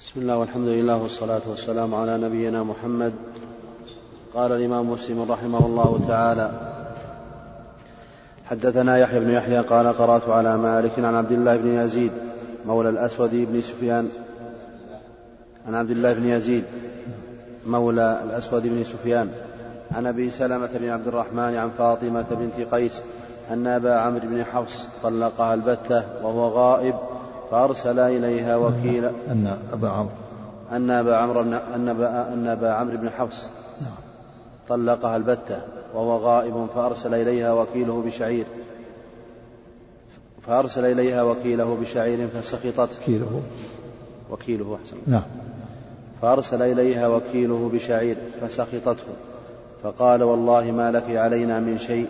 بسم الله والحمد لله والصلاة والسلام على نبينا محمد. قال الإمام مسلم رحمه الله تعالى: حدثنا يحيى بن يحيى قال قرأت على مالك عن عبد الله بن يزيد مولى الأسود بن سفيان عن عبد الله بن يزيد مولى الأسود بن سفيان عن أبي سلمة بن عبد الرحمن عن فاطمة بنت قيس أن أبا عمرو بن حفص طلقها البتة وهو غائب فأرسل إليها وكيلا أن أبا عمرو بن حفص طلقها البتة وهو غائب فأرسل إليها وكيله بشعير فسخطت وكيله فأرسل إليها وكيله بشعير فسخطته فقال: والله ما لك علينا من شيء.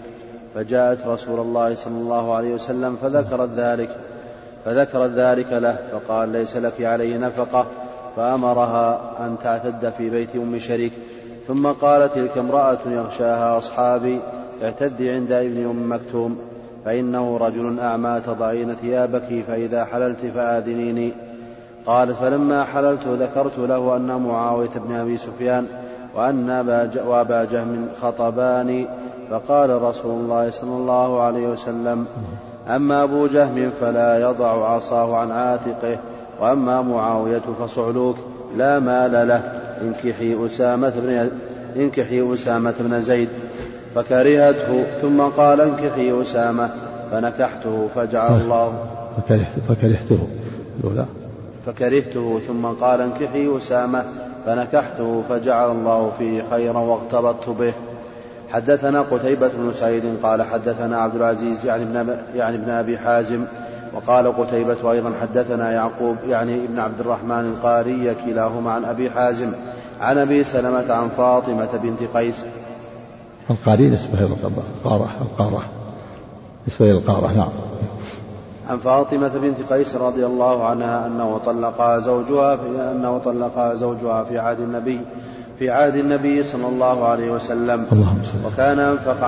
فجاءت رسول الله صلى الله عليه وسلم فذكرت ذلك له فقال: ليس لك عليه نفقة. فأمرها أن تعتد في بيت أم شريك. ثم قالت: تلك امرأة يغشاها أصحابي، اعتدي عند ابن أم مكتوم، فإنه رجل أعمى تضعين ثيابك، فإذا حللت فآذنيني. قالت: فلما حللت ذكرت له أن معاوية بن أبي سفيان وأن أبا جهم خطباني، فقال رسول الله صلى الله عليه وسلم: أما أبو جهم فلا يضع عصاه عن عاتقه، وأما معاوية فصعلوك لا مال له، انكحي أسامة بن زيد. فكرهته، ثم قال: انكحي أسامة، فنكحته فجعل الله فيه خيرا واغتبطت به. حدثنا قتيبة بن سعيد قال حدثنا عبد العزيز يعني ابن أبي حازم، وقال قتيبة أيضا حدثنا يعقوب يعني ابن عبد الرحمن القاري، كلاهما عن أبي حازم عن أبي سلمة عن فاطمة بنت قيس. القاري نسبه إلى القارة. نعم. عن فاطمة بنت قيس رضي الله عنها أنه طلقها زوجها في عهد النبي صلى الله عليه وسلم، وكان أنفق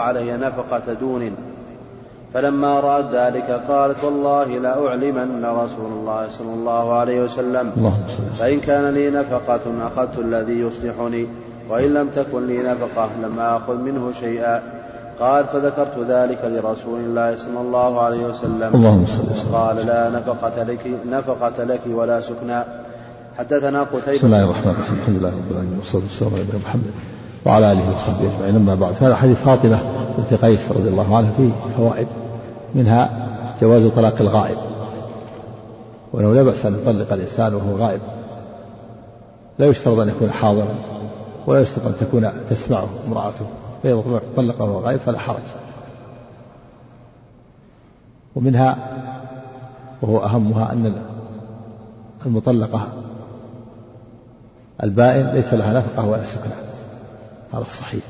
عليها نفقة دون. فلما رأت ذلك قالت: والله لا أعلمن رسول الله صلى الله عليه وسلم، فإن كان لي نفقة أخذت الذي يصلحني، وإن لم تكن لي نفقة لم أخذ منه شيئا. قال: فذكرت ذلك لرسول الله صلى الله عليه وسلم، قال: لا نفقة لك ولا سكنى. حدثنا قتيبة. بسم الله الرحمن الرحيم، الحمد لله رب العالمين، والصلاة والسلام على محمد وعلى آله وصحبه أجمعين، أما بعد. هذا حديث فاطمة بنت قيس رضي الله عنها فيه فوائد، منها جواز طلاق الغائب، ولو لا بأس أن يطلق الإنسان وهو غائب، لا يشترط أن يكون حاضرا، ولا يشترط أن تكون تسمعه امرأته، فإذا طلق وهو غائب فلا حرج. ومنها وهو أهمها أن المطلقة البائن ليس لها نفقة ولا سكنة على الصحيح،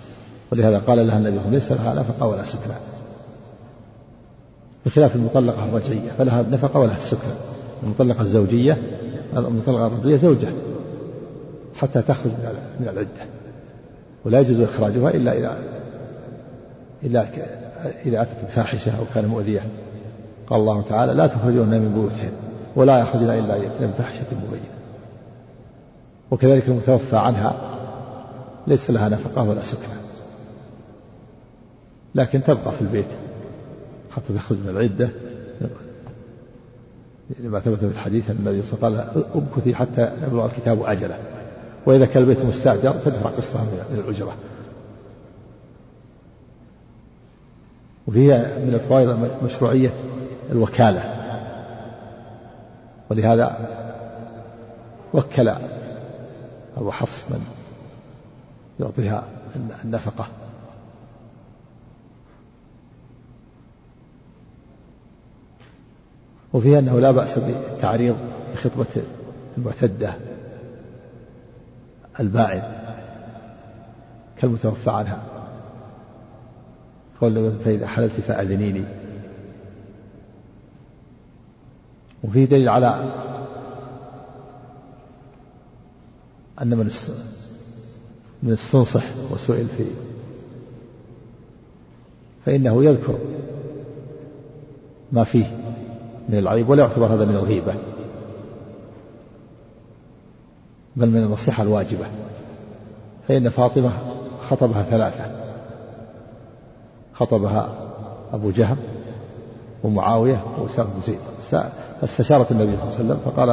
ولهذا قال لها النبي ليس لها نفقة ولا سكنة، بخلاف المطلقة الرجعية فلها نفقة ولا سكنة. المطلقة الرجعية زوجة حتى تخرج من العدة، ولا يجوز إخراجها إلا إذا أتت بفاحشة أو كان مؤذية. قال الله تعالى: لا تخرجون من بيوتهن ولا يخرجن إلا أن يأتين بفاحشة مبينة. وكذلك المتوفى عنها ليس لها نفقة ولا سكنة، لكن تبقى في البيت حتى تخرج من العدة، لما ثبت في الحديث أن النبي صلى الله عليه وسلم قال: أمكثي حتى يبلغ الكتاب أجله، وإذا كان البيت مستأجر تدفع قسطها من الأجرة. وهي من الفوائد مشروعية الوكالة، ولهذا وكل أبو حفص من يعطيها النفقة. وفيها أنه لا بأس بالتعريض بخطبة المعتدة الباعد كالمتوفى عنها، قال له: فإذا حللت فأذنيني. وفيه دليل على أن من استنصح وسئل فيه فإنه يذكر ما فيه من العيب، ولا يعتبر هذا من الغيبة، بل من النصيحة الواجبة. فإن فاطمة خطبها ثلاثة، خطبها أبو جهم ومعاوية وأسامة بن زيد، فاستشارت النبي صلى الله عليه وسلم فقال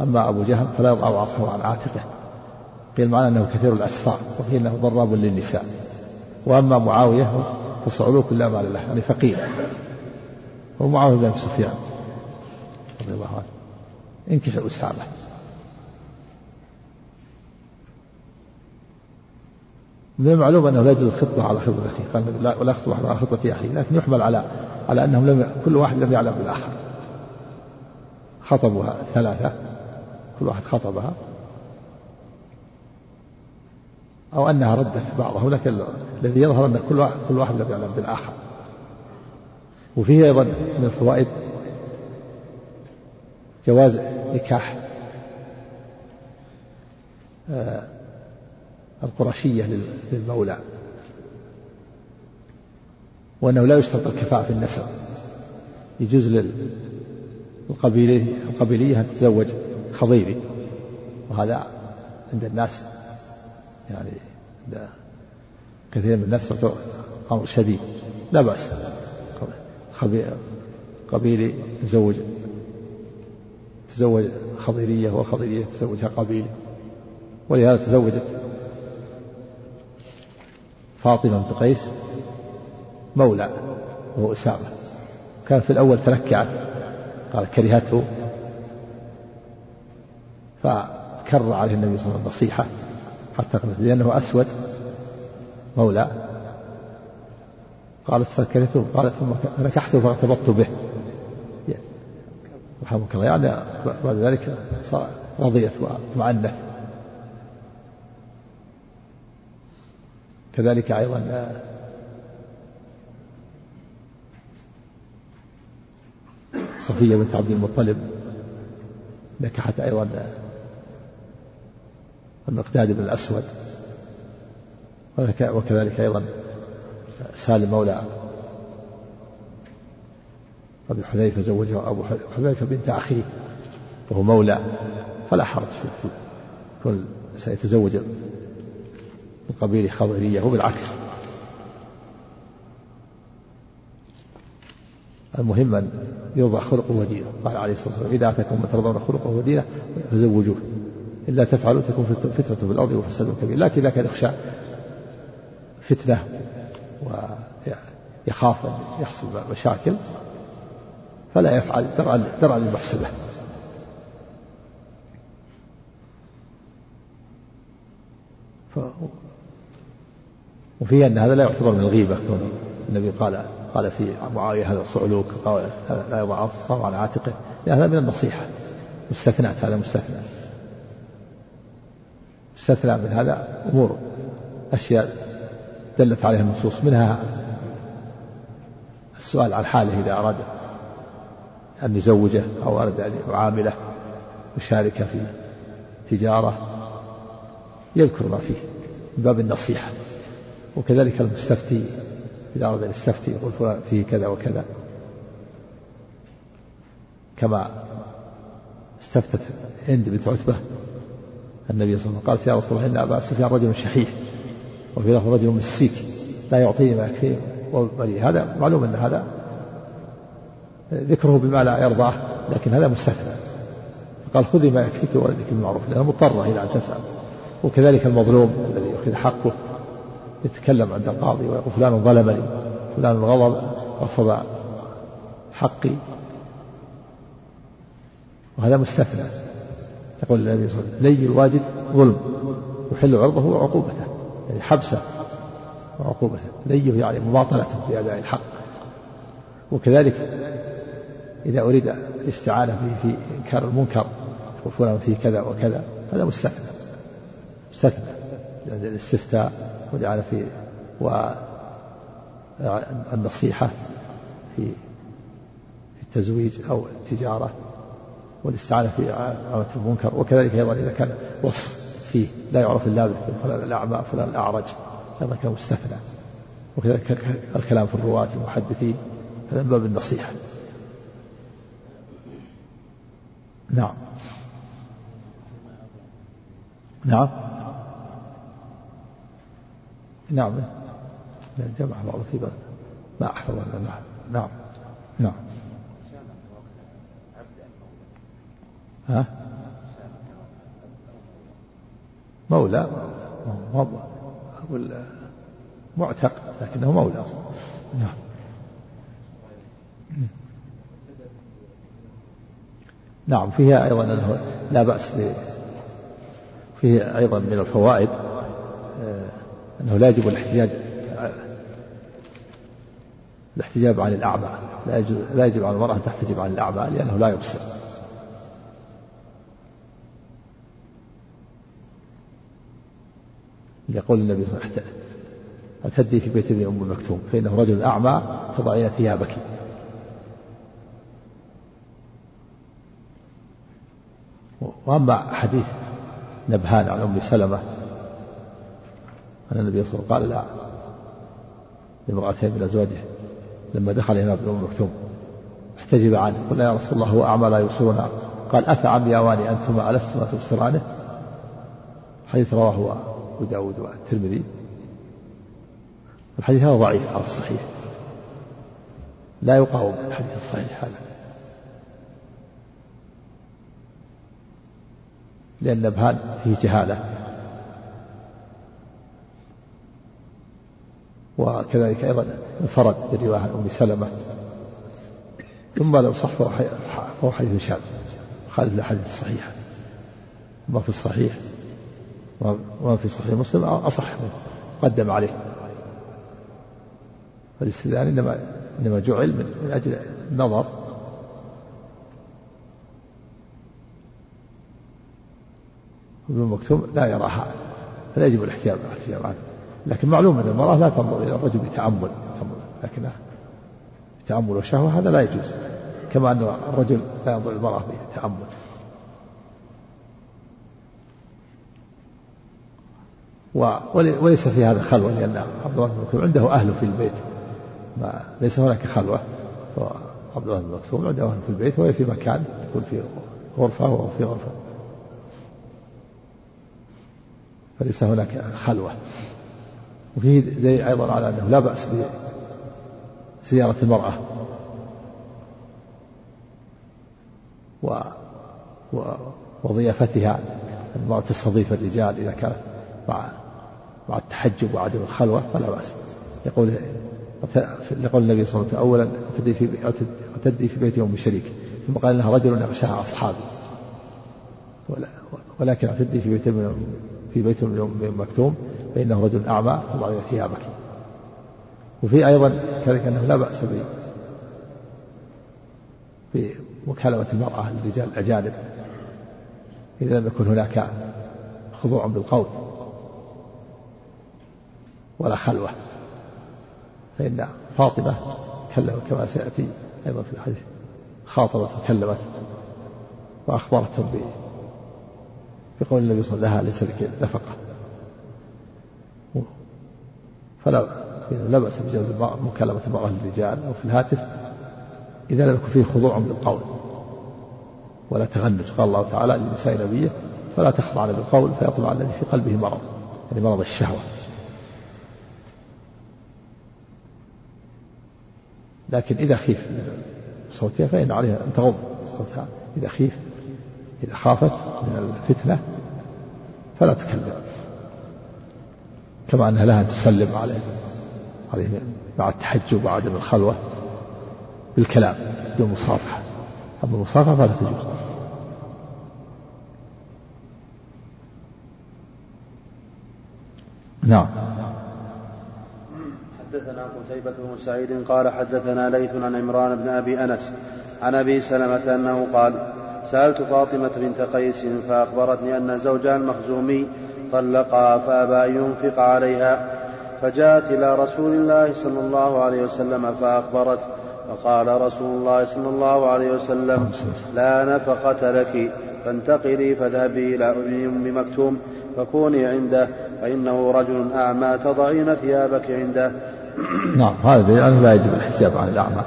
أما أبو جهم فلا يضع عصاه عن عاتقه، قيل معناه أنه كثير الأسفار، وقيل أنه ضراب للنساء، وأما معاوية فصعلوه كل ما له، يعني فقير، ومعاوية بن أبي سفيان رضي الله عنه انكح أسامة. من المعلوم أنه لا يجوز الخطبة على خطبة أخيه، ولا خطبة على خطبة أخيه، لكن يحمل على أنهم كل واحد لم يعلم بالآخر. خطبها ثلاثة، كل واحد خطبها، أو أنها ردت بعضها، لكن الذي يظهر أن كل واحد لم يعلم بالآخر. وفيه أيضا من الفوائد جواز نكاح القرشية للمولى، وأنه لا يشترط الكفاءة في النسب، يجوز للقبيلية أن تتزوج خضيري، وهذا عند الناس يعني كثير من الناس أمر شديد، لا بأس قبيلي تزوج خضيرية، والخضيرية تزوجها قبيلي. ولهذا تزوجت فاطمة بنت قيس مولى وهو أسامة، كان في الأول تنكعت قال كرهته، فكرر عليه النبي صلى الله عليه وسلم نصيحة حتى قلت، لأنه أسود مولى، قالت فكرهته، قالت ثم نكحته فاغتبطت به، رحمك الله، يعني بعد ذلك رضيت واطمأنت. كذلك أيضا صفية بنت عبد المطلب نكحت أيضا المقداد بن الأسود، وكذلك أيضا سالم مولى أبي حذيفة زوجها أبو حذيفة بنت أخيه وهو مولى، فلا حرج في كل سيتزوج من قبيل خضرية وبالعكس. المهم أن يوضع خلقه ودينه، قال عليه الصلاة والسلام إذا أتاكم من ترضون خلقه ودينه فزوجوه، إلا تفعلوا تكون فتنة في الأرض وفساد كبير. لكن إذا كان يخشى فتنة ويخاف أن يحصل مشاكل فلا يفعل، درعا للمفسدة. وفيه أن هذا لا يعتبر من الغيبة، النبي قال في معاوية هذا صعلوك، هذا لا يضع عصاه على عاتقه، هذا من النصيحة، مستثنات، هذا مستثنى، مستثنى من هذا أمور أشياء دلت عليها النصوص، منها السؤال عن حاله إذا أراد أن يزوجه أو أراد أن يعامله وشاركه في تجارة، يذكر ما فيه من باب النصيحة. وكذلك المستفتي إذا أراد أن يستفتي يقول فيه كذا وكذا، كما استفتت هند بنت عتبة النبي صلى الله عليه وسلم، قالت يا رسول الله إن أبا سفيان رجل شحيح، وفي لفظ رجل مسيك لا يعطيه ما يكفيه، هذا معلوم أن هذا ذكره بما لا يرضاه، لكن هذا مستثنى. قال خذي ما يكفيك وولدك بالمعروف، لأنها مضطرة إلى أن تسأل. وكذلك المظلوم الذي يأخذ حقه يتكلم عند القاضي ويقول فلان ظلمني، فلان غضب قصد حقي، وهذا مستثنى. يقول الذي يصل لي الواجب ظلم يحل عرضه وعقوبته، يعني حبسه وعقوبته، ليه يعني مماطلته بأداء الحق. وكذلك إذا أريد الاستعانة في إنكار المنكر يقولون فيه كذا وكذا، هذا مستثنى، مستثنى الاستفتاء وجعل فيه والنصيحة في التزويج أو التجارة والاستعانة في إعانة المنكر. وكذلك أيضا إذا كان وصف فيه لا يعرف إلا به، فلان الأعمى فلان الأعرج، هذا كان مستثنى. وكذلك الكلام في الرواة المحدثين هذا من باب النصيحة. نعم نعم نعم جمع بعض في بعض ما أحفظ الله. نعم نعم ها مولى معتق لكنه مولى. نعم نعم فيها أيضا أنه لا بأس فيه أيضا من الفوائد أنه لا يجب الاحتجاب عن الأعمى، لا يجب على المرأة أن تحتجب عن الأعمى لأنه لا يبصر. يقول النبي صلى الله عليه وسلم أتهدي في بيت ابن أم مكتوم فإنه رجل أعمى فضعي ثيابك. وأما حديث نبهان عن أم سلمة أن النبي صلى الله عليه وسلم قال لا لامرأتين من أزواجه لما دخل الإمام ابن أم مكتوم احتجب عنه، قلنا يا رسول الله هو أعمى لا يبصرنا، قال أفعمياواني أنتما ألستما تبصرانه؟ حديث رواه أبو داود والترمذي. الحديث هذا ضعيف على الصحيح، لا يقاوم الحديث الصحيح هذا، لأن نبهان فيه جهالة، وكذلك أيضا انفرد بالرواية عن أم سلمة. ثم لو صح فهو حديث شاذ خالف الأحاديث الصحيحة، ما في الصحيح وما في صحيح مسلم أصح منه قدم عليه. فالاستدلال إنما جعل من أجل النظر، ابن مكتوم لا يراها فلا يجب الاحتجاب عنه. لكن معلوم أن المرأة لا تنظر إلى الرجل بتأمل، لكن التأمل والشهوة هذا لا يجوز، كما أن الرجل لا ينظر إلى المرأة بتأمل. وليس في هذا خلوة، لأن عبد الله بن مكتوم عنده أهل في البيت، ما ليس هناك خلوة، فعبد الله بن مكتوم عنده أهل في البيت وهي في مكان تكون في غرفة وفي غرفة، فليس هناك خلوة. وفيه دليل أيضا على أنه لا بأس بزيارة المرأة، وضيافتها، المرأة تستضيف الرجال إذا كانت مع التحجب وعدم الخلوة فلا بأس. يقول النبي صلى الله عليه وسلم أولا أتدي في بيت أم شريك، ثم قال إنها رجل أغشاها أصحابي، ولكن أتدي في بيت أم مكتوم فإنه رجل أعمى فضعي ثيابك. وفي أيضا كذلك أنه لا بأس بمكالمة المرأة للرجال الأجانب إذا لم يكن هناك خضوع بالقول ولا خلوة، فإن فاطمة كلمت كما سيأتي أيضا في الحديث، خاطبت وكلمت وأخبرتهم بقول النبي صلى الله عليه وسلم ليس لك نفقة، فلا بأس بجواز مكالمة المرأة للرجال أو في الهاتف إذا لم يكن فيه خضوع بالقول ولا تغنج. قال الله تعالى للنساء نبيه فلا تخضعن بالقول فيطمع الذي في قلبه مرض، يعني مرض الشهوة. لكن إذا خيف صوتها فإن عليها أن تغض صوتها، إذا خافت من الفتنة فلا تكلم، كما أنها لها أن تسلم عليه مع التحجب وعدم الخلوة بالكلام دون مصافحة، أما المصافحة فلا تجوز. نعم. حدثنا قتيبة بن سعيد قال حدثنا ليث عن عمران بن أبي أنس عن أبي سلمة أنه قال سألت فاطمة بنت قيس فأخبرتني أن زوجها المخزومي طلقها فأبى أن ينفق عليها، فجاءت إلى رسول الله صلى الله عليه وسلم فأخبرته، فقال رسول الله صلى الله عليه وسلم لا نفقة لك، فانتقلي فاذهبي إلى ابن أم مكتوم فكوني عنده فإنه رجل أعمى تضعين ثيابك عنده. نعم هذا يعني لا يجب الاحتجاب عن الأعمى.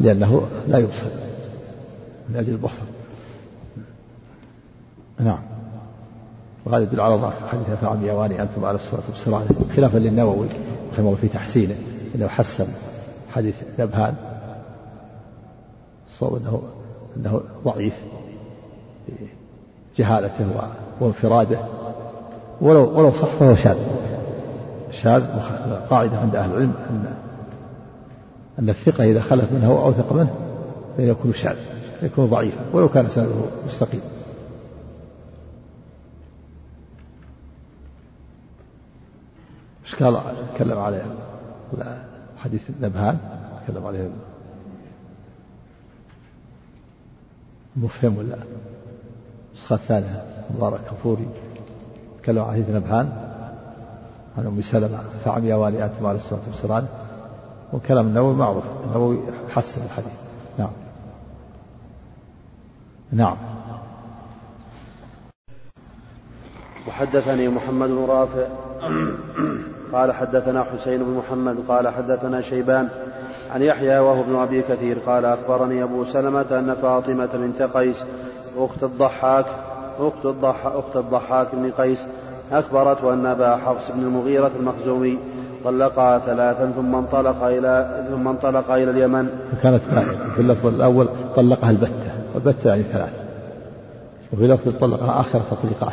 لأنه لا يبصر من أجل البصر. نعم. وقال يدل على ضعف الحديث فعم يواني أنتم على الصلاة والسلام، خلافا للنووي رحمه في تحسينه إنه حسن حديث نبهان صوب أنه ضعيف جهالته وانفراده، ولو صح فهو شاذ. قاعدة عند أهل العلم أن الثقة إذا خلف منه أو أوثق منه يكون شاذ، يكون ضعيفا ولو كان سنده مستقيم. إشكال تكلم عليه حديث نبهان، تكلم عليه مفهم ولا النسخة الثانية مبارك كفوري تكلم عن حديث نبهان عن أم سلمة فعمي واليأتم على الصلاة والسلام، وكلام النووي معروف النووي حسن الحديث. نعم. نعم. وحدثني محمد بن رافع قال حدثنا حسين بن محمد قال حدثنا شيبان عن يحيى وهو ابن أبي كثير قال أخبرني أبو سلمة أن فاطمة بنت قيس أخت الضحاك بن قيس أخبرت أن أبا حفص بن المغيرة المخزومي طلقها 3 ثم انطلق إلى اليمن. كانت في اللفظ الأول طلقها البتة، والبتة يعني 3، وفي لفظ طلقها آخر تطليقات،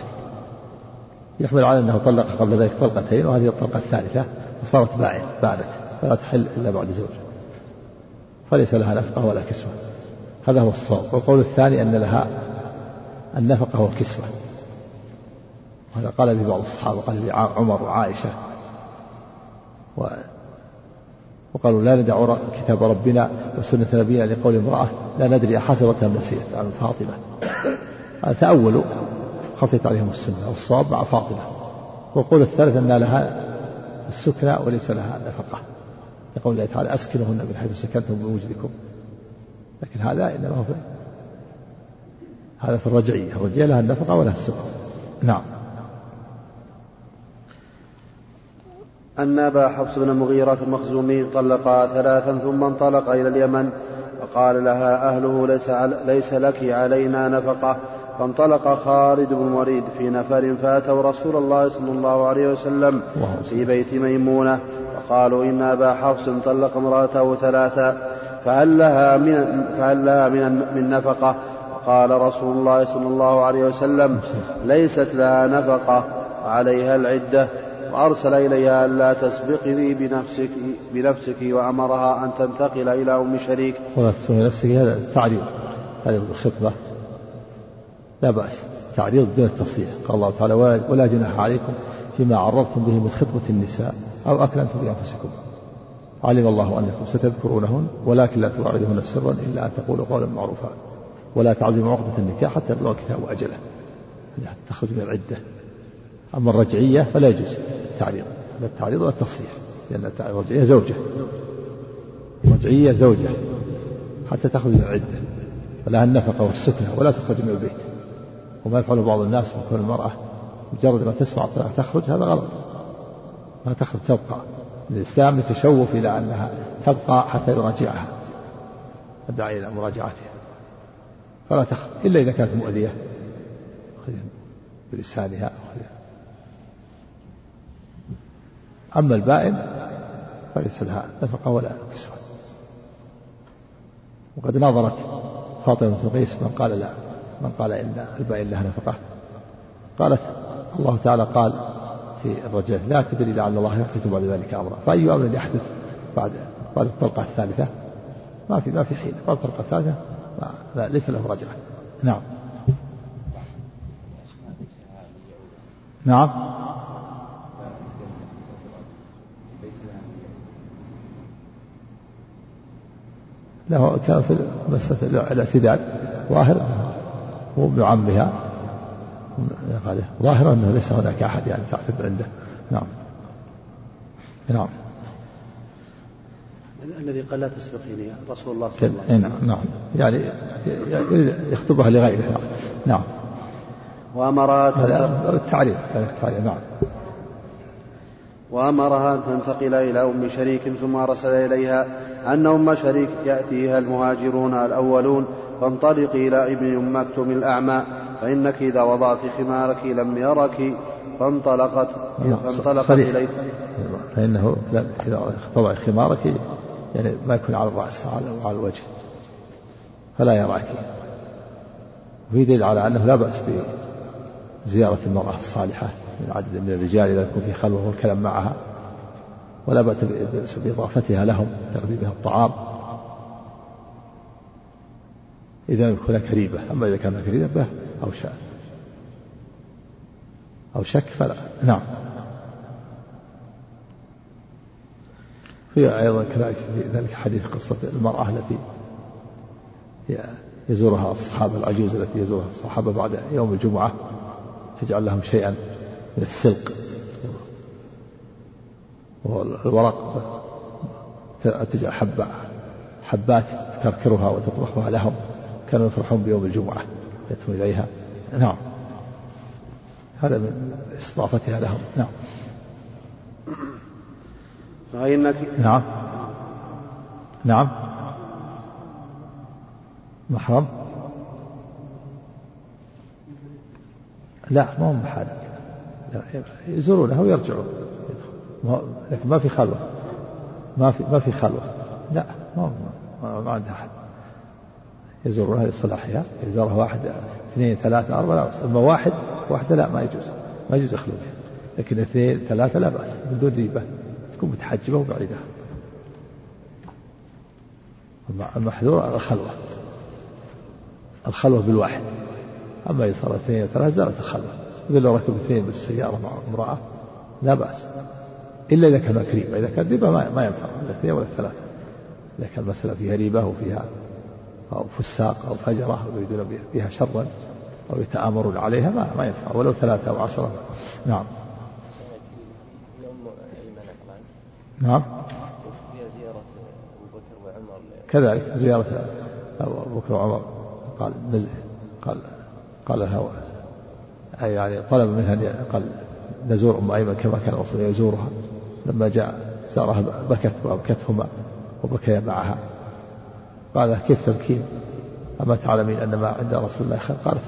يحمل على أنه طلق قبل ذلك طلقتين وهذه الطلقة الثالثة وصارت بانت فلا تحل إلا بعد زوج، فليس لها نفقة ولا كسوة، هذا هو الصواب. والقول الثاني أن لها النفقة والكسوة، هذا قال به بعض الصحابة، قال به عمر وعائشة، وقالوا لا ندع كتاب ربنا وسنة نبينا لقول امرأة لا ندري أحافظتها أم نسيت عن فاطمة، تأولوا خفيت عليهم السنة، والصواب مع فاطمة. والقول الثالث أن لها السكنى وليس لها النفقة، يقول الله تعالى أسكنهن من حيث سكنتم من وجدكم، لكن هذا إنما هو هذا في الرجعية، الرجعية لها النفقة ولها السكنى. نعم. أن أبا حفص بن المغيرة المخزومي طلقها 3 ثم انطلق إلى اليمن وقال لها أهله ليس لك علينا نفقة، فانطلق خالد بن الوليد في نفر فأتوا رسول الله صلى الله عليه وسلم في بيت ميمونة فقالوا إن أبا حفص طلق امرأته 3 فهل لها من نفقة؟ فقال رسول الله صلى الله عليه وسلم ليست لها نفقة عليها العدة، وأرسل إليها ألا تسبقني بنفسك وأمرها أن تنتقل إلى أم شريك. ولا تسبقني نفسك، هذا تعريض الخطبة، لا بأس تعريض دون التصريح. قال الله تعالى ولا جناح عليكم فيما عرضتم به من خطبة النساء أو أكلتم بأنفسكم علم الله أنكم ستذكرونهن ولكن لا تواعدهن سرا إلا أن تقولوا قولا معروفا ولا تعزموا عقدة النكاح حتى يبلغ كتاب أجله، حتى تخرج من العدة. أما الرجعية فلا يجوز التعريض، لا التعريض ولا التصريح، لأن الرجعية زوجة حتى تخرج من العدة، فلها النفقة والسكنة ولا تخرج من البيت. وما يفعله بعض الناس من كل المرأة مجرد ما تسمع الطلاق تخرج، هذا غلط، ما تخرج، تبقى. الإسلام يتشوف إلى أنها تبقى حتى يراجعها، أدعى إلى مراجعتها، فلا تخرج إلا إذا كانت مؤذية بلسانها. أما البائن فليس لها نفقة ولا كسوة. وقد نظرت فاطمة بنت قيس من قال إن البائن لها نفقة، قالت الله تعالى قال في الرجاء لا تدري لعل الله يحدث بعد ذلك أمرا، فأي أمر يحدث بعد الطلقة الثالثة؟ ما في حين، بعد الطلقة الثالثة ليس له رجعة. نعم. نعم. له كان في مسألة الاعتدال وابن عمها ظاهر أنه ليس هناك أحد يعني تعتد عنده. نعم. نعم. الذي قال لا تسبقيني رسول الله صلى الله عليه وسلم. نعم. يعني يخطبها لغيره. نعم. وأمرها التعريض. نعم. وأمرها أن تنتقل إلى أم شريك ثم أرسل إليها أن أم شريك يأتيها المهاجرون الأولون فانطلق إلى ابن أم مكتوم الأعمى فإنك إذا وضعت خمارك لم يرك فانطلقت إليه فإنه إذا طلع خمارك يعني ما يكون على الرأس وعلى الوجه فلا يراك. وفي دليل على أنه لا بأس بزيارة المرأة الصالحة من عدد من الرجال إذا يكون في خلوة والكلام معها، ولا بأس بإضافتها لهم تقديمها الطعام إذا يكون قريبة. أما إذا كان قريبة أو شك فلا. نعم. في أيضا كذلك في ذلك حديث قصة المرأة التي يزورها الصحابة، العجوز التي يزورها الصحابة بعد يوم الجمعة تجعل لهم شيئا من السلق والورق، تجعل حبات تكركرها وتطرحها لهم، كانوا يفرحون بيوم الجمعة يأتون إليها. نعم، هذا من استضافتها لهم. نعم. فإنك نعم محرم؟ لا، ما هم محارم، يزورونه ويرجعون، لكن ما في خلوة، ما في خلوة، لا ما عندها أحد، يزورونها لصلاحها، يزورها واحد اثنين ثلاثة أربعة لا بأس، أما واحدة لا ما يجوز أخلوه، لكن اثنين ثلاثة لا بأس من دون ديبة، تكون متحجبة وبعيدة. المحذور الخلوة بالواحد، أما إذا صار اثنين ثلاثة زالت الخلوة. إذا لو ركب اثنين بالسيارة مع امرأة لا بأس، إلا إذا كان قريبة، إذا كان ديبة ما ينفع الاثنين ولا الثلاثة، إذا كان المسألة فيها ريبة وفيها أو فساق أو فجرة ويريدون بها شرا أو يتآمرون عليها ما ينفع ولو ثلاثة أو عشرة. نعم. نعم. كذلك زيارة أبو بكر وعمر قال لها يعني طلب منها، قال نزور أم أيمن كما كان الرسول يزورها، لما جاء زارها بكت وأبكتهما وبكيا معها، قال كيف تبكين أما تعلمين أن ما عند رسول الله خير؟ قالت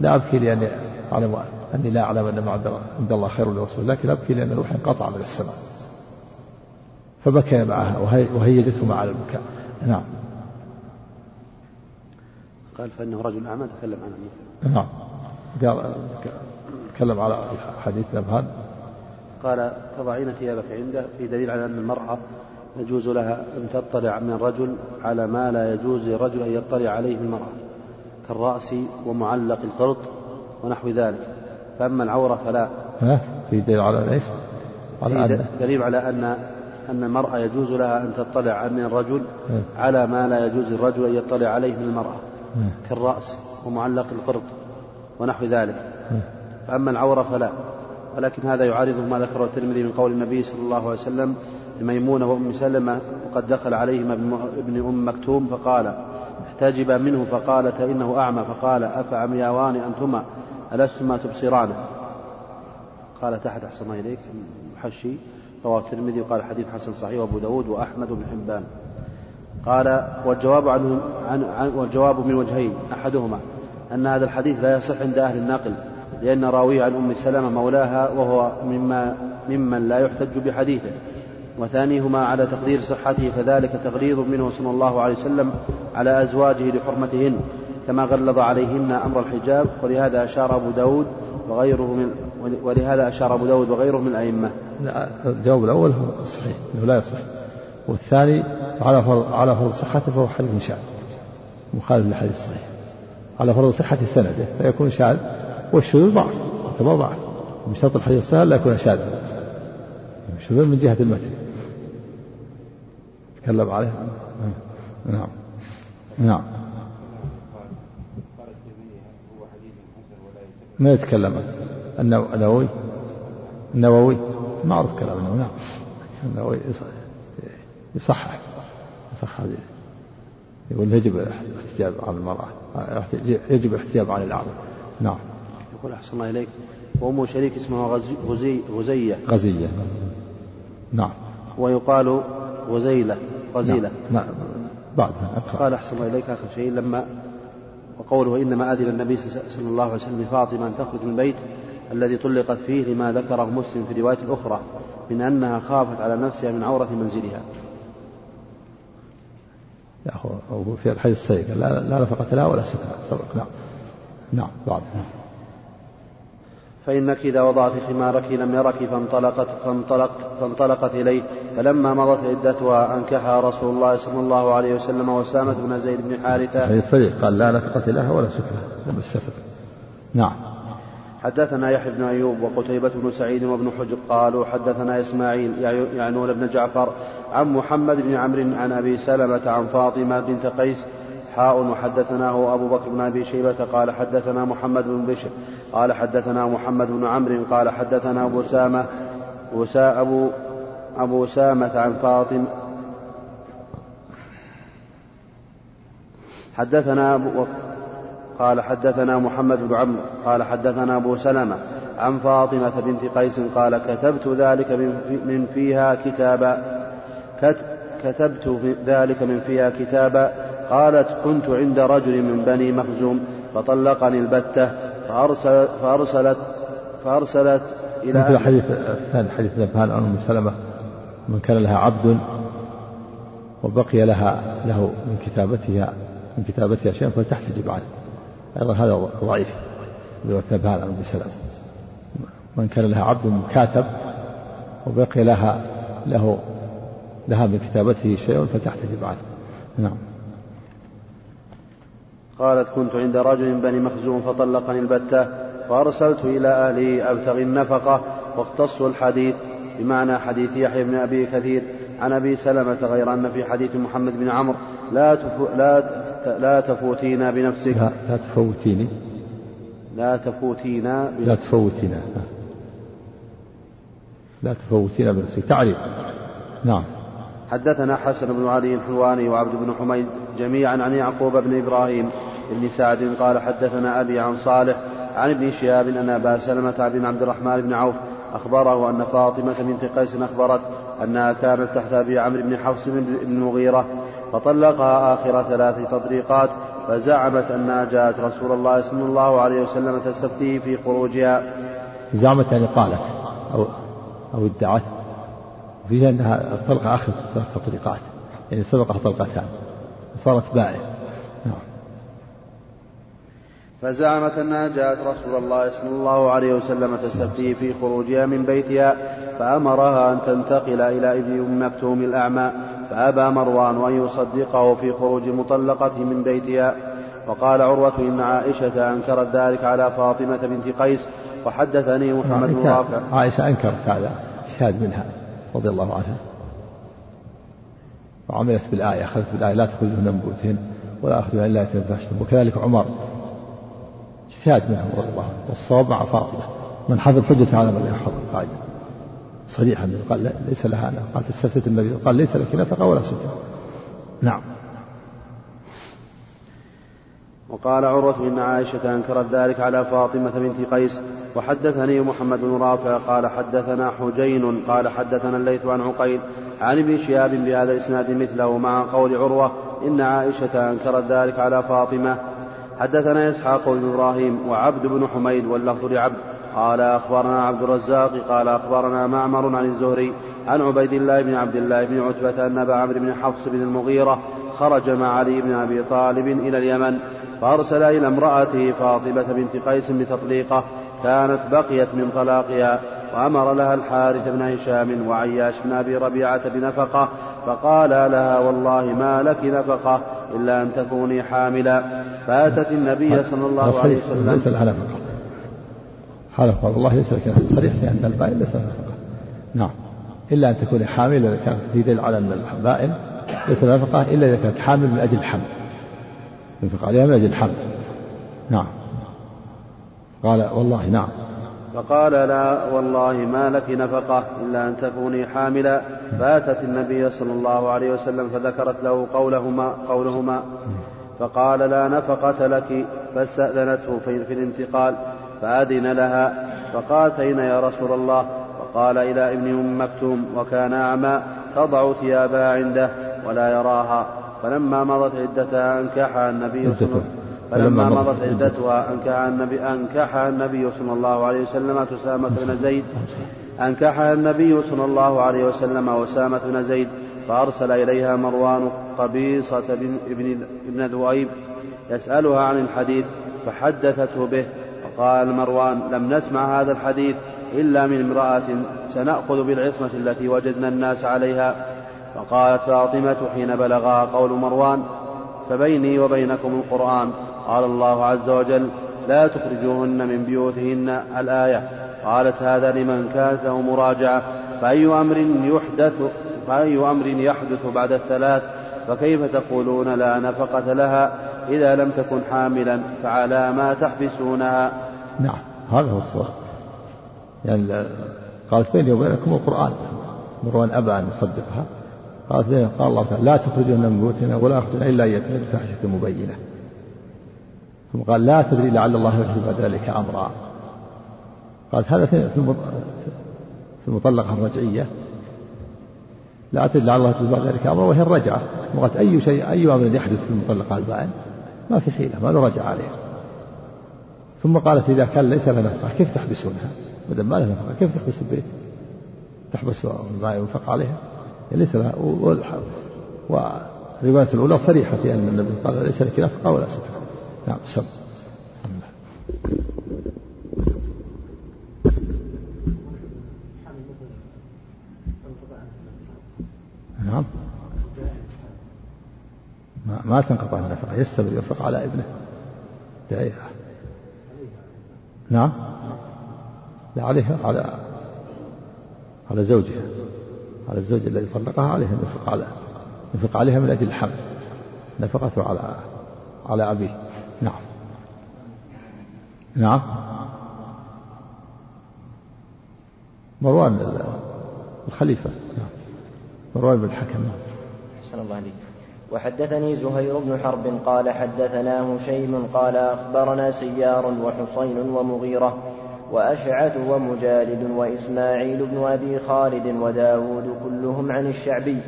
لا أبكي لأني أعلم أني لا أعلم أن ما عند الله خير لرسول، لكن أبكي لأن روحي انقطع من السماء، فبكى معها وهيجتهما على البكاء. نعم. قال فإنه رجل أعمى تكلم عن المثل. نعم، قال تكلم على حديث نبهان قال تضعين ثيابك عنده، في دليل على أن المرأة يجوز لها أن تطلع من رجل على ما لا يجوز لرجل أن يطلع عليه المرأة كالرأس ومعلق القرط ونحو ذلك، فأما العورة فلا. في دليل على إيش؟ دليل على أن المرأة يجوز لها أن تطلع عن الرجل على ما لا يجوز الرجل أن يطلع عليه من المرأة كالرأس ومعلق القرط ونحو ذلك، فأما العورة فلا. ولكن هذا يعارض ما ذكره الترمذي من قول النبي صلى الله عليه وسلم لميمونة وأم سلمة وقد دخل عليهما ابن أم مكتوم فقال احتجبا منه، فقالت إنه أعمى، فقال أفعمياوان أنتما ألستما تبصران؟ قال تحت أحسن إليك حشي. رواه الترمذي وقال حديث حسن صحيح، وابو داود وأحمد بن حبان. قال والجواب من وجهين، أحدهما أن هذا الحديث لا يصح عند أهل النقل لأن راويه عن أم سلمة مولاها وهو ممن لا يحتج بحديثه، وثانيهما على تقدير صحته فذلك تغليظ منه صلى الله عليه وسلم على أزواجه لحرمتهن كما غلظ عليهن أمر الحجاب، ولهذا أشار أبو داود وغيره من الأئمة. الجواب الأول هو صحيح إنه لا يصح، والثاني على فرض صحته فهو حديث شاذ مخالف للحديث الصحيح على فرض صحة سنده فيكون شاذ، والشذوذ ضعف يعتبر ضعف، من شرط الحديث الصحيح لا يكون شاذا، الشذوذ من جهة المتن تكلم عليه. نعم. نعم ما يتكلم النووي معروف كلام النووي. نعم النووي يصحح هذا، يقول يجب الاحتجاب عن المرأة، يجب الاحتجاب عن الأعمى. نعم. يقول أحسن الله إليك وأم شريك اسمها غزية نعم. ويقال غزيلة غزيلة. نعم. نعم. بعدها قال أحسن الله إليك آخر شيء لما وقوله إنما أذن النبي صلى الله عليه وسلم لفاطمة أن تخرج من البيت الذي طلقت فيه لما ذكره مسلم في رواية الأخرى من أنها خافت على نفسها من عورة منزلها. يا أخو في الحديث السيد لا نفقة لها ولا سكنة. نعم نعم بعدها. فإنك إذا وضعت خمارك لم يرك فانطلقت إليه فلما مضت عدتها أنكحها رسول الله صلى الله عليه وسلم وأسامة بن زيد بن حارثة. أي صديق قال لا نفقة لها ولا سكنة. نعم. حدثنا يحيى بن أيوب وقتيبة بن سعيد وابن حجر قالوا حدثنا إسماعيل يعنون بن جعفر عن محمد بن عمرو عن أبي سلمة عن فاطمة بنت قيس وحدثناه أبو بكر بن أبي شيبة قال حدثنا محمد بن بشر قال حدثنا محمد بن عمرو قال حدثنا أبو أسامة عن فاطمة قال حدثنا محمد بن عمرو قال حدثنا أبو سلمة عن فاطمة بنت قيس قال كتبت ذلك من فيها كتابا قالت كنت عند رجل من بني مخزوم فطلقني البتة فأرسلت إلى أهل. الحديث الثاني حديث ذبهان عن أم سلمة من كان لها عبد وبقي له من كتابتها شيئا فلتحتجب عنه أيضا هذا ضعيف ذبهان عن أم سلمة من كان لها عبد مكاتب وبقي لها من كتابته شيء فلتحتجب عنه. نعم. قالت كنت عند رجل بني مخزوم فطلقني البتة فأرسلت إلى أهلي أبتغي النفقة واختص الحديث بمعنى حديث يحيى بن أبي كثير عن أبي سلمة غير أن في حديث محمد بن عمرو لا تفوتينا بنفسك تعريف. نعم. حدثنا حسن بن علي الحلواني وعبد بن حميد جميعا عن يعقوب بن إبراهيم بن سعد قال حدثنا أبي عن صالح عن ابن شهاب أن أبا سلمة بن عبد الرحمن بن عوف أخبره أن فاطمة بنت قيس أخبرت أنها كانت تحت أبي عمرو بن حفص بن المغيرة فطلقها آخر 3 تطليقات فزعمت أنها جاءت رسول الله صلى الله عليه وسلم تستفتيه في خروجها. زعمت أن قالت أو ادعت فيها أنها طلقة آخر 3 تطليقات يعني سبقها طلقتان صارت بائع. نعم. فزعمت أنها جاءت رسول الله صلى الله عليه وسلم تستفتيه في خروجها من بيتها فأمرها أن تنتقل إلى ابن أم مكتوم الأعمى فأبى مروان وأن يصدقه في خروج مطلقة من بيتها. وقال عروة إن عائشة أنكرت ذلك على فاطمة بنت قيس وحدثني محمد بن رافع. عائشة أنكرت هذا اجتهاد منها رضي الله عنها وعملت بالآية أخذت بالآية لا تخرجهن من بيوتهن ولا أخذها إلا يتفحشن وكذلك عمر اجتهاد منهم رضي الله عنه والصواب مع فاطمة من حفظ حجة على من يحفظ القاعدة صريحا قال ليس لها أنا قالت استفتيت النبي قال ليس لك نفقة ولا سكنة. نعم. وقال عروة إن عائشة أنكرت ذلك على فاطمة بنت قيس وحدثني محمد بن رافع قال حدثنا حجين قال حدثنا الليث عن عقيل عن ابن شهاب بهذا الإسناد مثله مع قول عروة إن عائشة أنكرت ذلك على فاطمة. حدثنا إسحاق بن إبراهيم وعبد بن حميد واللفظ لعبد قال أخبرنا عبد الرزاق قال أخبرنا معمر عن الزهري عن عبيد الله بن عبد الله بن عتبة أن أبا عمرو بن حفص بن المغيرة خرج مع علي بن أبي طالب إلى اليمن فأرسل إلى امرأته فاطمة بنت قيس بتطليقه كانت بقيت من طلاقها وأمر لها الحارث بن هشام وعياش بن أبي ربيعة بنفقة فقال لها والله ما لك نفقة إلا أن تكوني حاملا فأتت النبي صلى الله عليه وسلم. ليس لها نفقة حالف والله ليس لك نفقة صريح لأن البائن ليس لها نفقة. نعم. إلا أن تكوني حاملا إذا كانت تدل على أن البائن ليس لها نفقة إلا إذا كانت حامل من أجل الحمل ينفق عليها من أجل الحمل. نعم. قال والله. نعم. فقال لا والله ما لك نفقة إلا أن تكوني حاملة فأتت النبي صلى الله عليه وسلم فذكرت له قولهما فقال لا نفقة لك فاستأذنته في الانتقال فأذن لها فقالت أين يا رسول الله قال إلى ابن أم مكتوم وكان أعمى تضع ثيابها عنده ولا يراها. فلما مضت عدتها أنكحها النبي صلى الله عليه وسلم أسامة بن زيد فأرسل إليها مروان قبيصة ابن ذؤيب يسألها عن الحديث فحدثته به. فقال مروان لم نسمع هذا الحديث إلا من امرأة سنأخذ بالعصمة التي وجدنا الناس عليها. فقالت فاطمة حين بلغها قول مروان فبيني وبينكم القرآن قال الله عز وجل لا تخرجوهن من بيوتهن الآية. قالت هذا لمن كانت له مراجعة فأي أمر يحدث بعد الثلاث فكيف تقولون لا نفقة لها إذا لم تكن حاملا فعلى ما تحبسونها. نعم هذا هو الصواب. يعني قالت بيني وبينكم القرآن مروان أبى أن يصدقها. قال الله تعالى لا تخرجون من بيوتنا ولا أخرجون إلا يتمت فحشة مبينة. ثم قال لا تدري لعل الله يحدث بعد ذلك أمرا. قال هذا في المطلقة الرجعية لا تدري لعل الله يحدث بعد ذلك أمرا وهي الرجعة. ثم قالت أي شيء أي أمر يحدث في المطلقة البائن ما في حيلة ما له رجعة عليه. ثم قالت إذا كان ليس لها نفقة كيف تحبسونها بدل ما لها نفقة كيف تحبس البيت تحبسها ولا ينفق عليها ليس لها. والرواية الأولى صريحة في أن النبي قال ليس لك نفقة ولا سفقة. نعم سم. نعم ما تنقطع النفقة يستمر ينفق على ابنه دائرة. نعم لا عليها على زوجها على الزوج الذي طلقها عليه نفق عليها من أجل الحمل نفقته على أبيه. نعم نعم مروان الخليفة نعم مروان بن الحكم. أحسن الله عليك. وحدثني زهير بن حرب قال حدثنا هشيم قال أخبرنا سيار وحصين ومغيرة وأشعث ومجالد وإسماعيل بن أبي خالد وداود كلهم عن الشعبي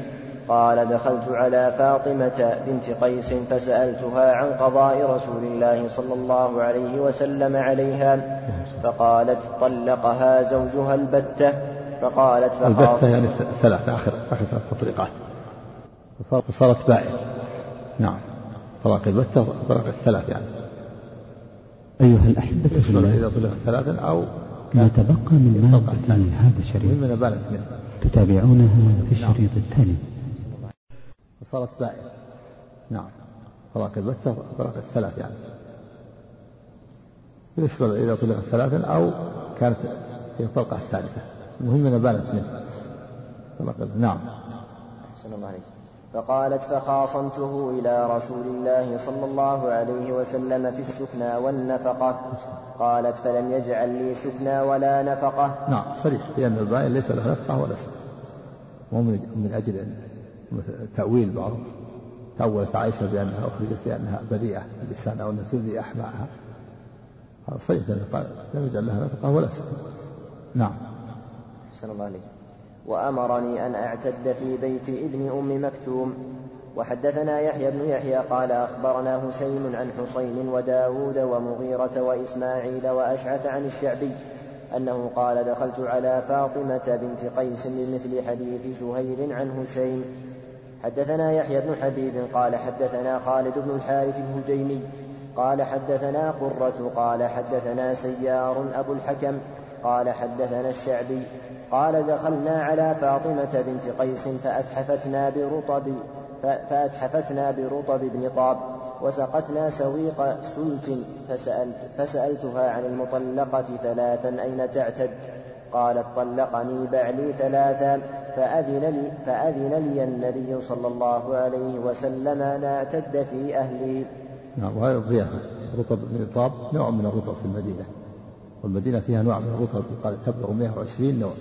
قال دخلت على فاطمة بنت قيس فسألتها عن قضاء رسول الله صلى الله عليه وسلم عليها فقالت طلقها زوجها البتة. فقالت البتة يعني الثلاث آخر تطليقات صارت بائن. نعم طلاق البتة طلاق الثلاث يعني أيها الأحبة إذا طلق ثلاثا أو ما تبقى من مادة الثاني هذا الشريط تتابعونها في الشريط الثاني. فصارت بائن. نعم طلاق البتة طلاق الثلاث يعني يشمل إذا طلق ثلاثا أو كانت في الطلقة الثالثة المهم أنها بانت منه طلق. نعم أحسن الله عليك. فقالت فخاصمته إلى رسول الله صلى الله عليه وسلم في السكنى والنفقة. قالت فلم يجعل لي سكنى ولا نفقة. نعم صريح لأن البائن ليس له نفقة ولا سكنى ومن أجل تأويل بعضهم تأولت عائشة بأنها أخرجت لأنها بديعة اللسان أو نسوذي أحماءها صريح لم يجعل لها نفقة ولا سكنى. نعم أحسن الله عليك. وأمرني أن أعتد في بيت ابن أم مكتوم. وحدثنا يحيى بن يحيى قال أخبرنا هشيم عن حصين وداود ومغيرة وإسماعيل وأشعث عن الشعبي أنه قال دخلت على فاطمة بنت قيس بمثل حديث زهير عن هشيم. حدثنا يحيى بن حبيب قال حدثنا خالد بن الحارث الهجيمي قال حدثنا قرة قال حدثنا سيار أبو الحكم قال حدثنا الشعبي قال دخلنا على فاطمة بنت قيس فأتحفتنا برطب بن طاب وسقتنا سويق سلت فسألتها عن المطلقة ثلاثا أين تعتد. قالت طلقني بعلي ثلاثا فأذن لي النبي صلى الله عليه وسلم أن أعتد في أهلي. نعم وهذه الضيافة رطب بن طاب نوع من الرطب في المدينة والمدينة فيها نوع من الرطب قال تبلغ 120 نوع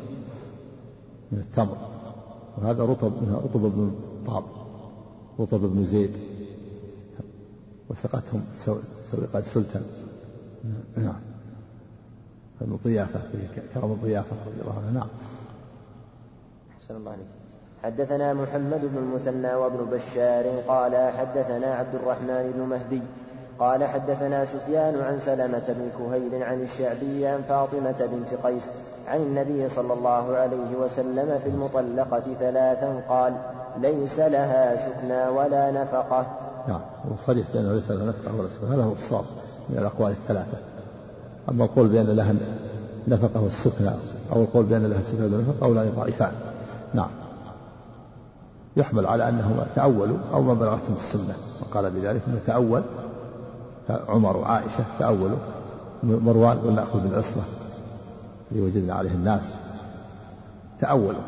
من التمر وهذا رطب منها رطب بن طاب رطب بن زيد وسقتهم سويقات سلطان. نعم الضيافة كرم الضيافة رضي الله عنه. نعم أحسن الله عليك. حدثنا محمد بن المثنى وابن بشار قال حدثنا عبد الرحمن بن مهدي قال حدثنا سفيان عن سلمة بن كهيل عن الشعبي عن فاطمة بنت قيس عن النبي صلى الله عليه وسلم في المطلقة ثلاثا قال ليس لها سكنى ولا نفقة. نعم وصريح لأنه ليس لها نفقة ولا سكنى، هذا هو الصواب من الأقوال الثلاثة. أما القول بأن لها نفقة والسكنى أو القول بأن لها سكنى والنفقة أو لا يضعفان. نعم يحمل على أنهم تأولوا أو ما بلغتهم السنة، وقال بذلك أنه تأول عمر وعائشة، تأولوا مروان ونأخذ بالعصمة اللي وجدنا عليه الناس، تأولوا،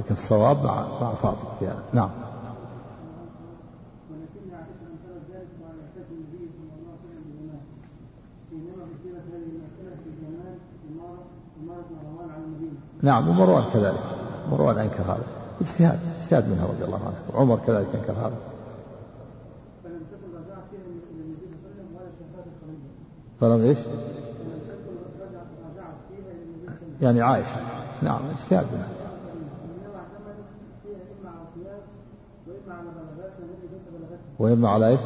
لكن الصواب مع فاطمة في هذا. نعم نعم ومروان كذلك، مروان أنكر هذا، اجتهاد منها رضي الله عنه، وعمر كذلك أنكر هذا. فلم إيش؟ يعني عائشة، نعم اجتهاد منها. وإما على إيش؟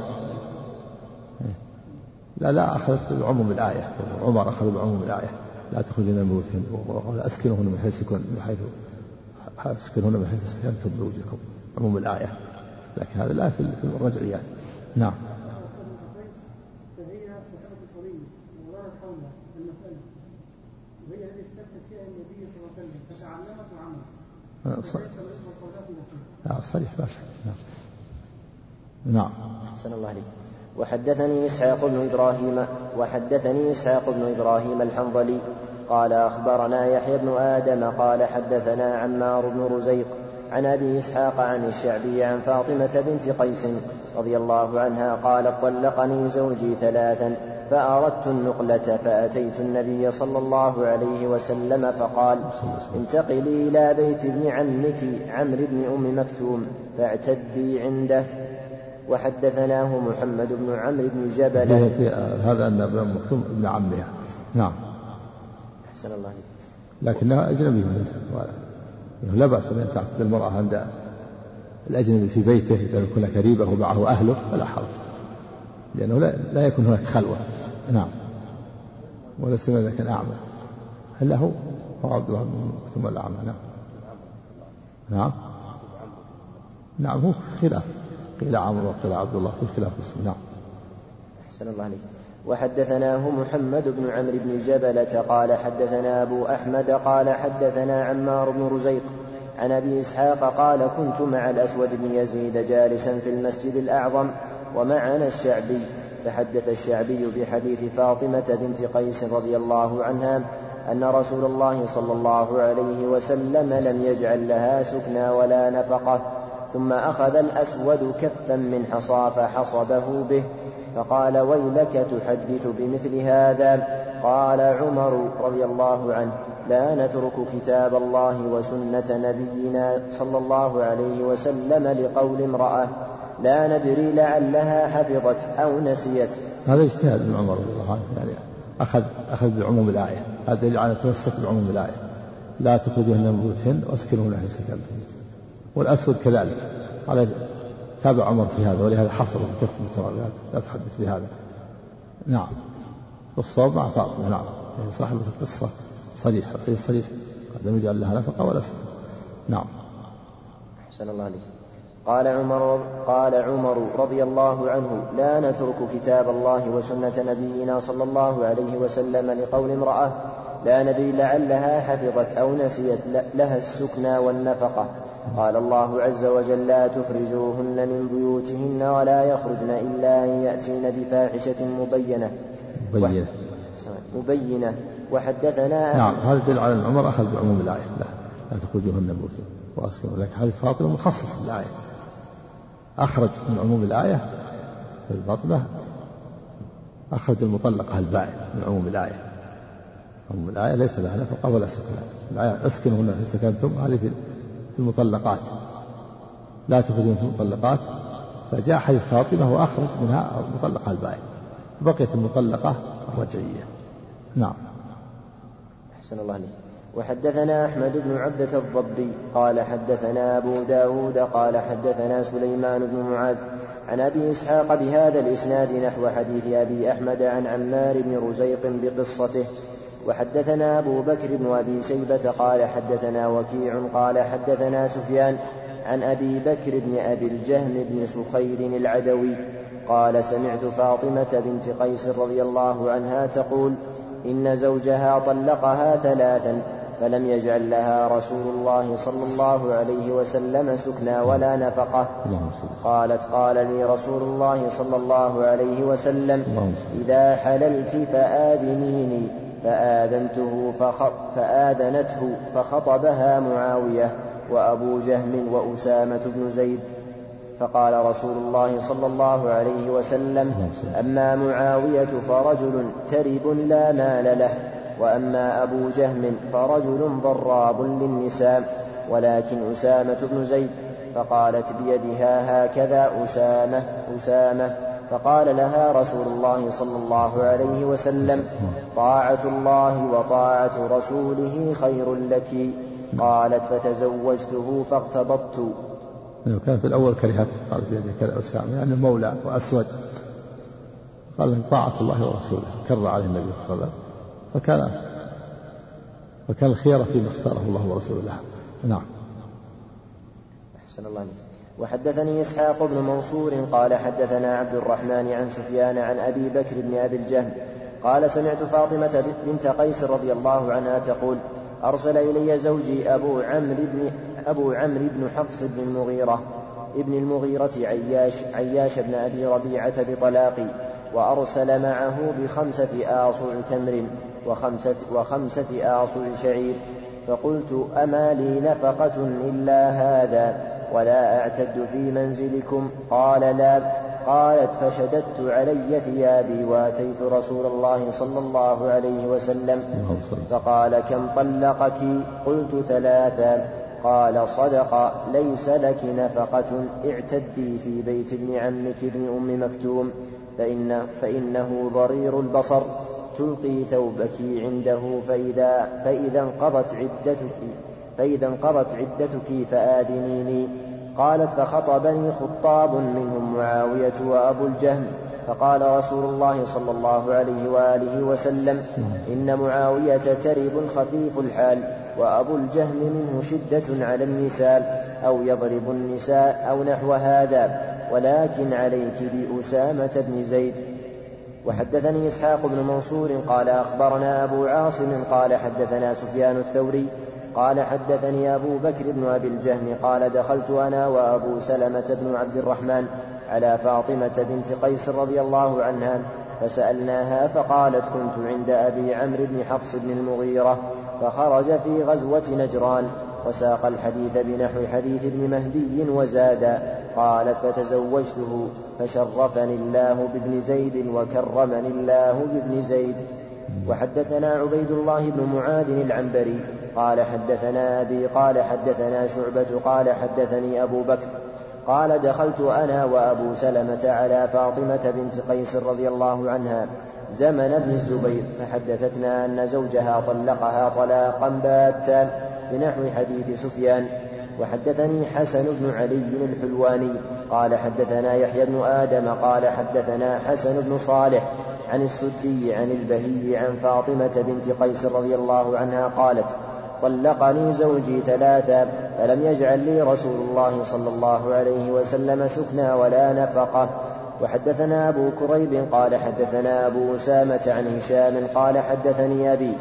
لا أخذت بالعموم الآية، عمر أخذ بالعموم الآية لا تخرجن من بيوتهن ولا أسكنهن من حيث سكنتم بوجهكم، عموم الآية، لكن هذا الآية في الرجعيات. نعم صريح لا شك. نعم أحسن الله عليك. وحدثني إسحاق بن إبراهيم الحنظلي قال أخبرنا يحيى بن آدم قال حدثنا عمار بن رزيق عن أبي إسحاق عن الشعبي عن فاطمة بنت قيس رضي الله عنها قال طلقني زوجي ثلاثا فأردت النقلة فأتيت النبي صلى الله عليه وسلم فقال انتقلي إلى بيت ابن عمك عمرو بن أم مكتوم فاعتدي عنده. وحدثناه محمد بن عمرو بن جبل هذا أن ابن أم مكتوم ابن عمها. نعم أحسن الله عليك. لكنها أجنبي لا بأس أن تعتد المرأة عند الأجنبي في بيته إذا يكون قريبه ومعه أهله فلا حرج، لأنه لا يكون هناك خلوة. نعم ولا سيما إذا كان أعمى، هل له هو عبد الله بن مكتوم الأعمى؟ نعم نعم نعم هو خلاف، قيل عمرو وقيل عبد الله، في خلاف اسمه. نعم أحسن الله عليك. وحدثناه محمد بن عمرو بن جبلة قال حدثنا أبو أحمد قال حدثنا عمار بن رزيق عن أبي إسحاق قال كنت مع الأسود بن يزيد جالسا في المسجد الأعظم ومعنا الشعبي فحدث الشعبي بحديث فاطمة بنت قيس رضي الله عنها أن رسول الله صلى الله عليه وسلم لم يجعل لها سكنى ولا نفقة، ثم أخذ الأسود كفا من حصى فحصبه به فقال ويلك تحدث بمثل هذا؟ قال عمر رضي الله عنه لا نترك كتاب الله وسنة نبينا صلى الله عليه وسلم لقول امرأة لا ندري لعلها حفظت أو نسيت. هذا اجتهاد من عمر رضي الله عنه، يعني أخذ بالعموم الآية، هذا دليل على توثق بالعموم الآية لا تخرجوهن من بيوتهن واسكنوهن حيث سكنتم. والأسود كذلك على تابع عمر في هذا، ولهذا حصر كثرة لا تحدث بهذا. نعم والصواب مع فاطمة. نعم يعني صاحبة القصة صريح، هي صريح لم يجعل لها نفقة ولا سكنى. نعم أحسن الله عليك. قال عمر رضي الله عنه لا نترك كتاب الله وسنة نبينا صلى الله عليه وسلم لقول امرأة لا ندري لعلها حفظت أو نسيت لها السكنى والنفقة. قال الله عز وجل لا تخرجوهن من بيوتهن ولا يخرجن إلا أن يأتين بفاحشة مبينة وحدثنا. نعم هذا دل على العمر أخذ بعموم الآية لا تخرجوهن من بيوتهن وأسكنوا، لكن حديث فاطمة مخصص الآية أخرج من عموم الآية في البطنة، أخرج المطلقة البائع من عموم الآية. عموم الآية ليس لها نفقة ولا سكنى، الآية أسكنوهن حيث سكنتم هذه في المطلقات، لا تخرجون في المطلقات، فجاء حديث فاطمة وأخرج منها المطلقة البائع، بقيت المطلقة الرجعية. نعم أحسن الله عليك. وحدثنا أحمد بن عبدة الضبي قال حدثنا أبو داود قال حدثنا سليمان بن معاذ عن أبي إسحاق بهذا الإسناد نحو حديث أبي أحمد عن عمار بن رزيق بقصته. وحدثنا أبو بكر بن أبي شيبة قال حدثنا وكيع قال حدثنا سفيان عن أبي بكر بن أبي الجهم بن سخير العدوي قال سمعت فاطمة بنت قيس رضي الله عنها تقول إن زوجها طلقها 3 فلم يجعل لها رسول الله صلى الله عليه وسلم سكنا ولا نفقة. قالت قال لي رسول الله صلى الله عليه وسلم إذا حللت فآذنيني فآذنته فخطبها معاوية وأبو جهم وأسامة بن زيد فقال رسول الله صلى الله عليه وسلم أما معاوية فرجل ترب لا مال له وأما أبو جهم فرجل ضراب للنساء ولكن أسامة بن زيد. فقالت بيدها هكذا أسامة فقال لها رسول الله صلى الله عليه وسلم طاعة الله وطاعة رسوله خير لك. قالت فتزوجته فاغتبطت. كان في الأول كرهته قال بيده كذا أسامة لأنه يعني مولى وأسود قال طاعة الله ورسوله كرر عليه النبي صلى الله عليه وسلم فكان الخيار فيما اختاره الله ورسوله. نعم. أحسن الله. وحدثني إسحاق بن منصور قال حدثنا عبد الرحمن عن سفيان عن أبي بكر بن أبي الجهم قال سمعت فاطمة بنت قيس رضي الله عنها تقول أرسل إلي زوجي أبو عمرو بن حفص بن المغيرة عياش بن أبي ربيعة بطلاقي وأرسل معه ب5 آصع تمر وخمسة آصع شعير. فقلت أما لي نفقة إلا هذا ولا أعتد في منزلكم؟ قال لا. قالت فشددت علي ثيابي وأتيت رسول الله صلى الله عليه وسلم فقال كم طلقك؟ قلت 3. قال صدق ليس لك نفقة اعتدي في بيت ابن عمك ابن أم مكتوم فإنه ضرير البصر تلقي ثوبك عنده فإذا انقضت عدتك فآذنيني. قالت فخطبني خطاب منهم معاوية وأبو الجهم فقال رسول الله صلى الله عليه وآله وسلم إن معاوية ترب خفيف الحال وأبو الجهم منه شدة على النساء أو يضرب النساء أو نحو هذا ولكن عليك بأسامة بن زيد. وحدثني إسحاق بن منصور قال أخبرنا أبو عاصم قال حدثنا سفيان الثوري قال حدثني أبو بكر بن أبي الجهم قال دخلت أنا وأبو سلمة بن عبد الرحمن على فاطمة بنت قيس رضي الله عنها فسألناها فقالت كنت عند أبي عمرو بن حفص بن المغيرة فخرج في غزوة نجران وساق الحديث بنحو حديث ابن مهدي وزاد. قالت فتزوجته فشرفني الله بابن زيد وكرمني الله بابن زيد. وحدثنا عبيد الله بن معاذ العنبري قال حدثنا أبي قال حدثنا شعبة قال حدثني أبو بكر قال دخلت أنا وأبو سلمة على فاطمة بنت قيس رضي الله عنها زمن ابن الزبير فحدثتنا أن زوجها طلقها طلاقا باتا بنحو حديث سفيان. وحدثني حسن بن علي الحلواني قال حدثنا يحيى بن آدم قال حدثنا حسن بن صالح عن السدي عن البهي عن فاطمة بنت قيس رضي الله عنها قالت طلقني زوجي 3 فلم يجعل لي رسول الله صلى الله عليه وسلم سكنا ولا نفقة. وحدثنا أبو كريب قال حدثنا أبو أسامة عن هشام قال حدثني أبي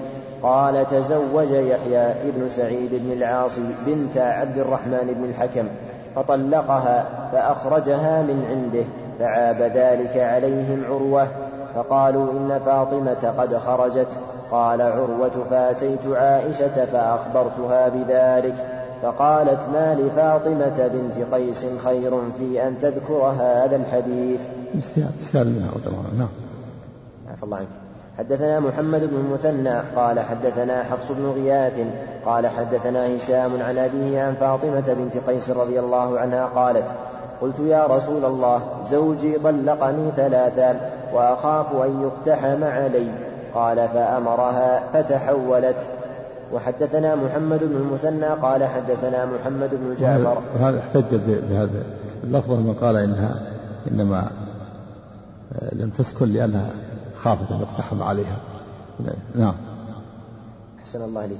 قال تزوج يحيى بن سعيد بن العاص بنت عبد الرحمن بن الحكم فطلقها فأخرجها من عنده فعاب ذلك عليهم عروة فقالوا إن فاطمة قد خرجت. قال عروة فأتيت عائشة فأخبرتها بذلك فقالت ما لفاطمة بنت قيس خير في أن تذكر هذا الحديث. نعم. عفو الله عنك. حدثنا محمد بن المثنى قال حدثنا حفص بن غياث قال حدثنا هشام عن أبيه عن فاطمة بنت قيس رضي الله عنها قالت قلت يا رسول الله زوجي طلقني 3 وأخاف أن يقتحم علي. قال فأمرها فتحولت. وحدثنا محمد بن المثنى قال حدثنا محمد بن جعفر. هذا احتج بهذا اللفظ من قال إنها إنما لم تسكن لأنها خافت أن يقتحم عليها. نعم. أحسن الله لك.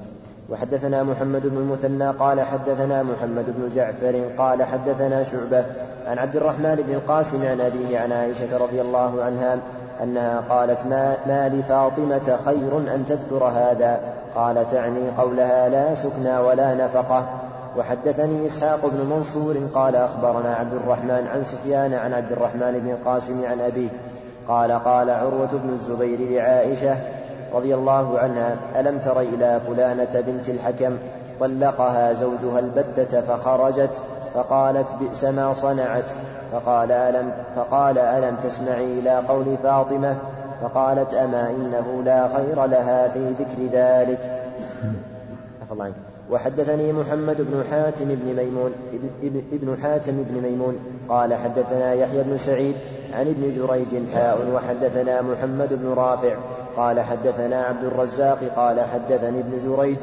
وحدثنا محمد بن المثنى قال حدثنا محمد بن جعفر قال حدثنا شعبة عن عبد الرحمن بن القاسم عن أبيه عن عائشة رضي الله عنها أنها قالت ما لفاطمة خير أن تذكر هذا؟ قال تعني قولها لا سكنى ولا نفقة. وحدثني إسحاق بن منصور قال أخبرنا عبد الرحمن عن سفيان عن عبد الرحمن بن القاسم عن أبيه قال قال عروة بن الزبير لعائشة رضي الله عنها ألم تر إلى فلانة بنت الحكم طلقها زوجها البتة فخرجت فقالت بئس ما صنعت؟ فقال ألم تسمعي إلى قول فاطمة؟ فقالت أما إنه لا خير لها في ذكر ذلك. وحدثني محمد بن حاتم بن ميمون قال حدثنا يحيى بن سعيد عن ابن جريج وحدثنا محمد بن رافع قال حدثنا عبد الرزاق قال حدثني ابن جريج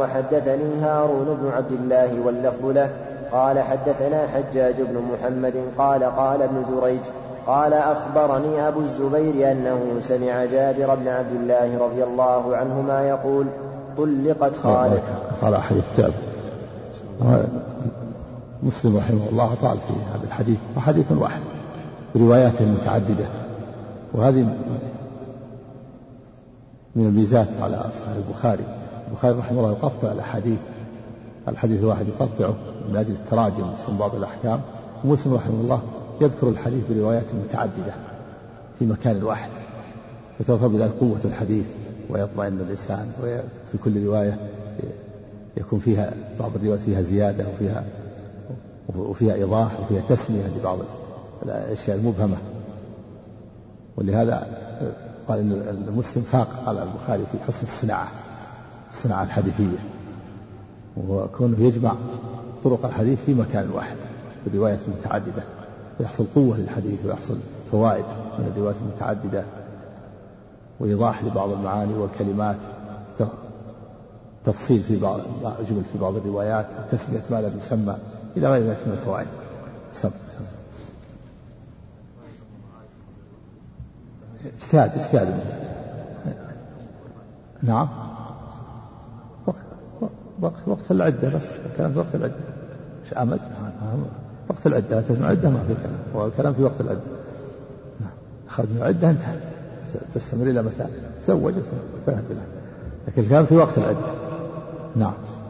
وحدثني هارون بن عبد الله واللفظ له قال حدثنا حجاج بن محمد قال قال ابن جريج قال أخبرني أبو الزبير أنه سمع جابر بن عبد الله رضي الله عنهما يقول طلقت خالد. قال حديث جابر مسلم رحمه الله تعالى في هذا الحديث وحديث واحد رواياته المتعددة، وهذه من الميزات على صحيح البخاري. البخاري رحمه الله يقطع الحديث الواحد يقطعه من أجل التراجم من بعض الأحكام، ومسلم رحمه الله يذكر الحديث بروايات متعددة في مكان واحد، فتوفى بذلك قوة الحديث ويطمئن الإنسان. وفي كل رواية يكون فيها بعض الروايات فيها زيادة وفيها إيضاح وفيها تسمية لبعض الأشياء المبهمة، ولهذا قال إن المسلم فاق على البخاري في حسن الصناعة الحديثية، وكونه يجمع طرق الحديث في مكان واحد بروايات متعددة يحصل قوة للحديث ويحصل فوائد من الروايات المتعددة وإيضاح لبعض المعاني والكلمات، تفصيل في بعض جمل في بعض الروايات، تسمية ما لا يسمى، إلى غير ذلك من الفوائد. اجتهاد. نعم، وقت العدة، بس كان وقت العدة مش عمد، وقت العدة تجمع عدة ما في كلام، والكلام في وقت العدة. نعم، أخذ من العدة انتهت، تستمر إلى متى تزوج، لكن الكلام في وقت العدة. نعم.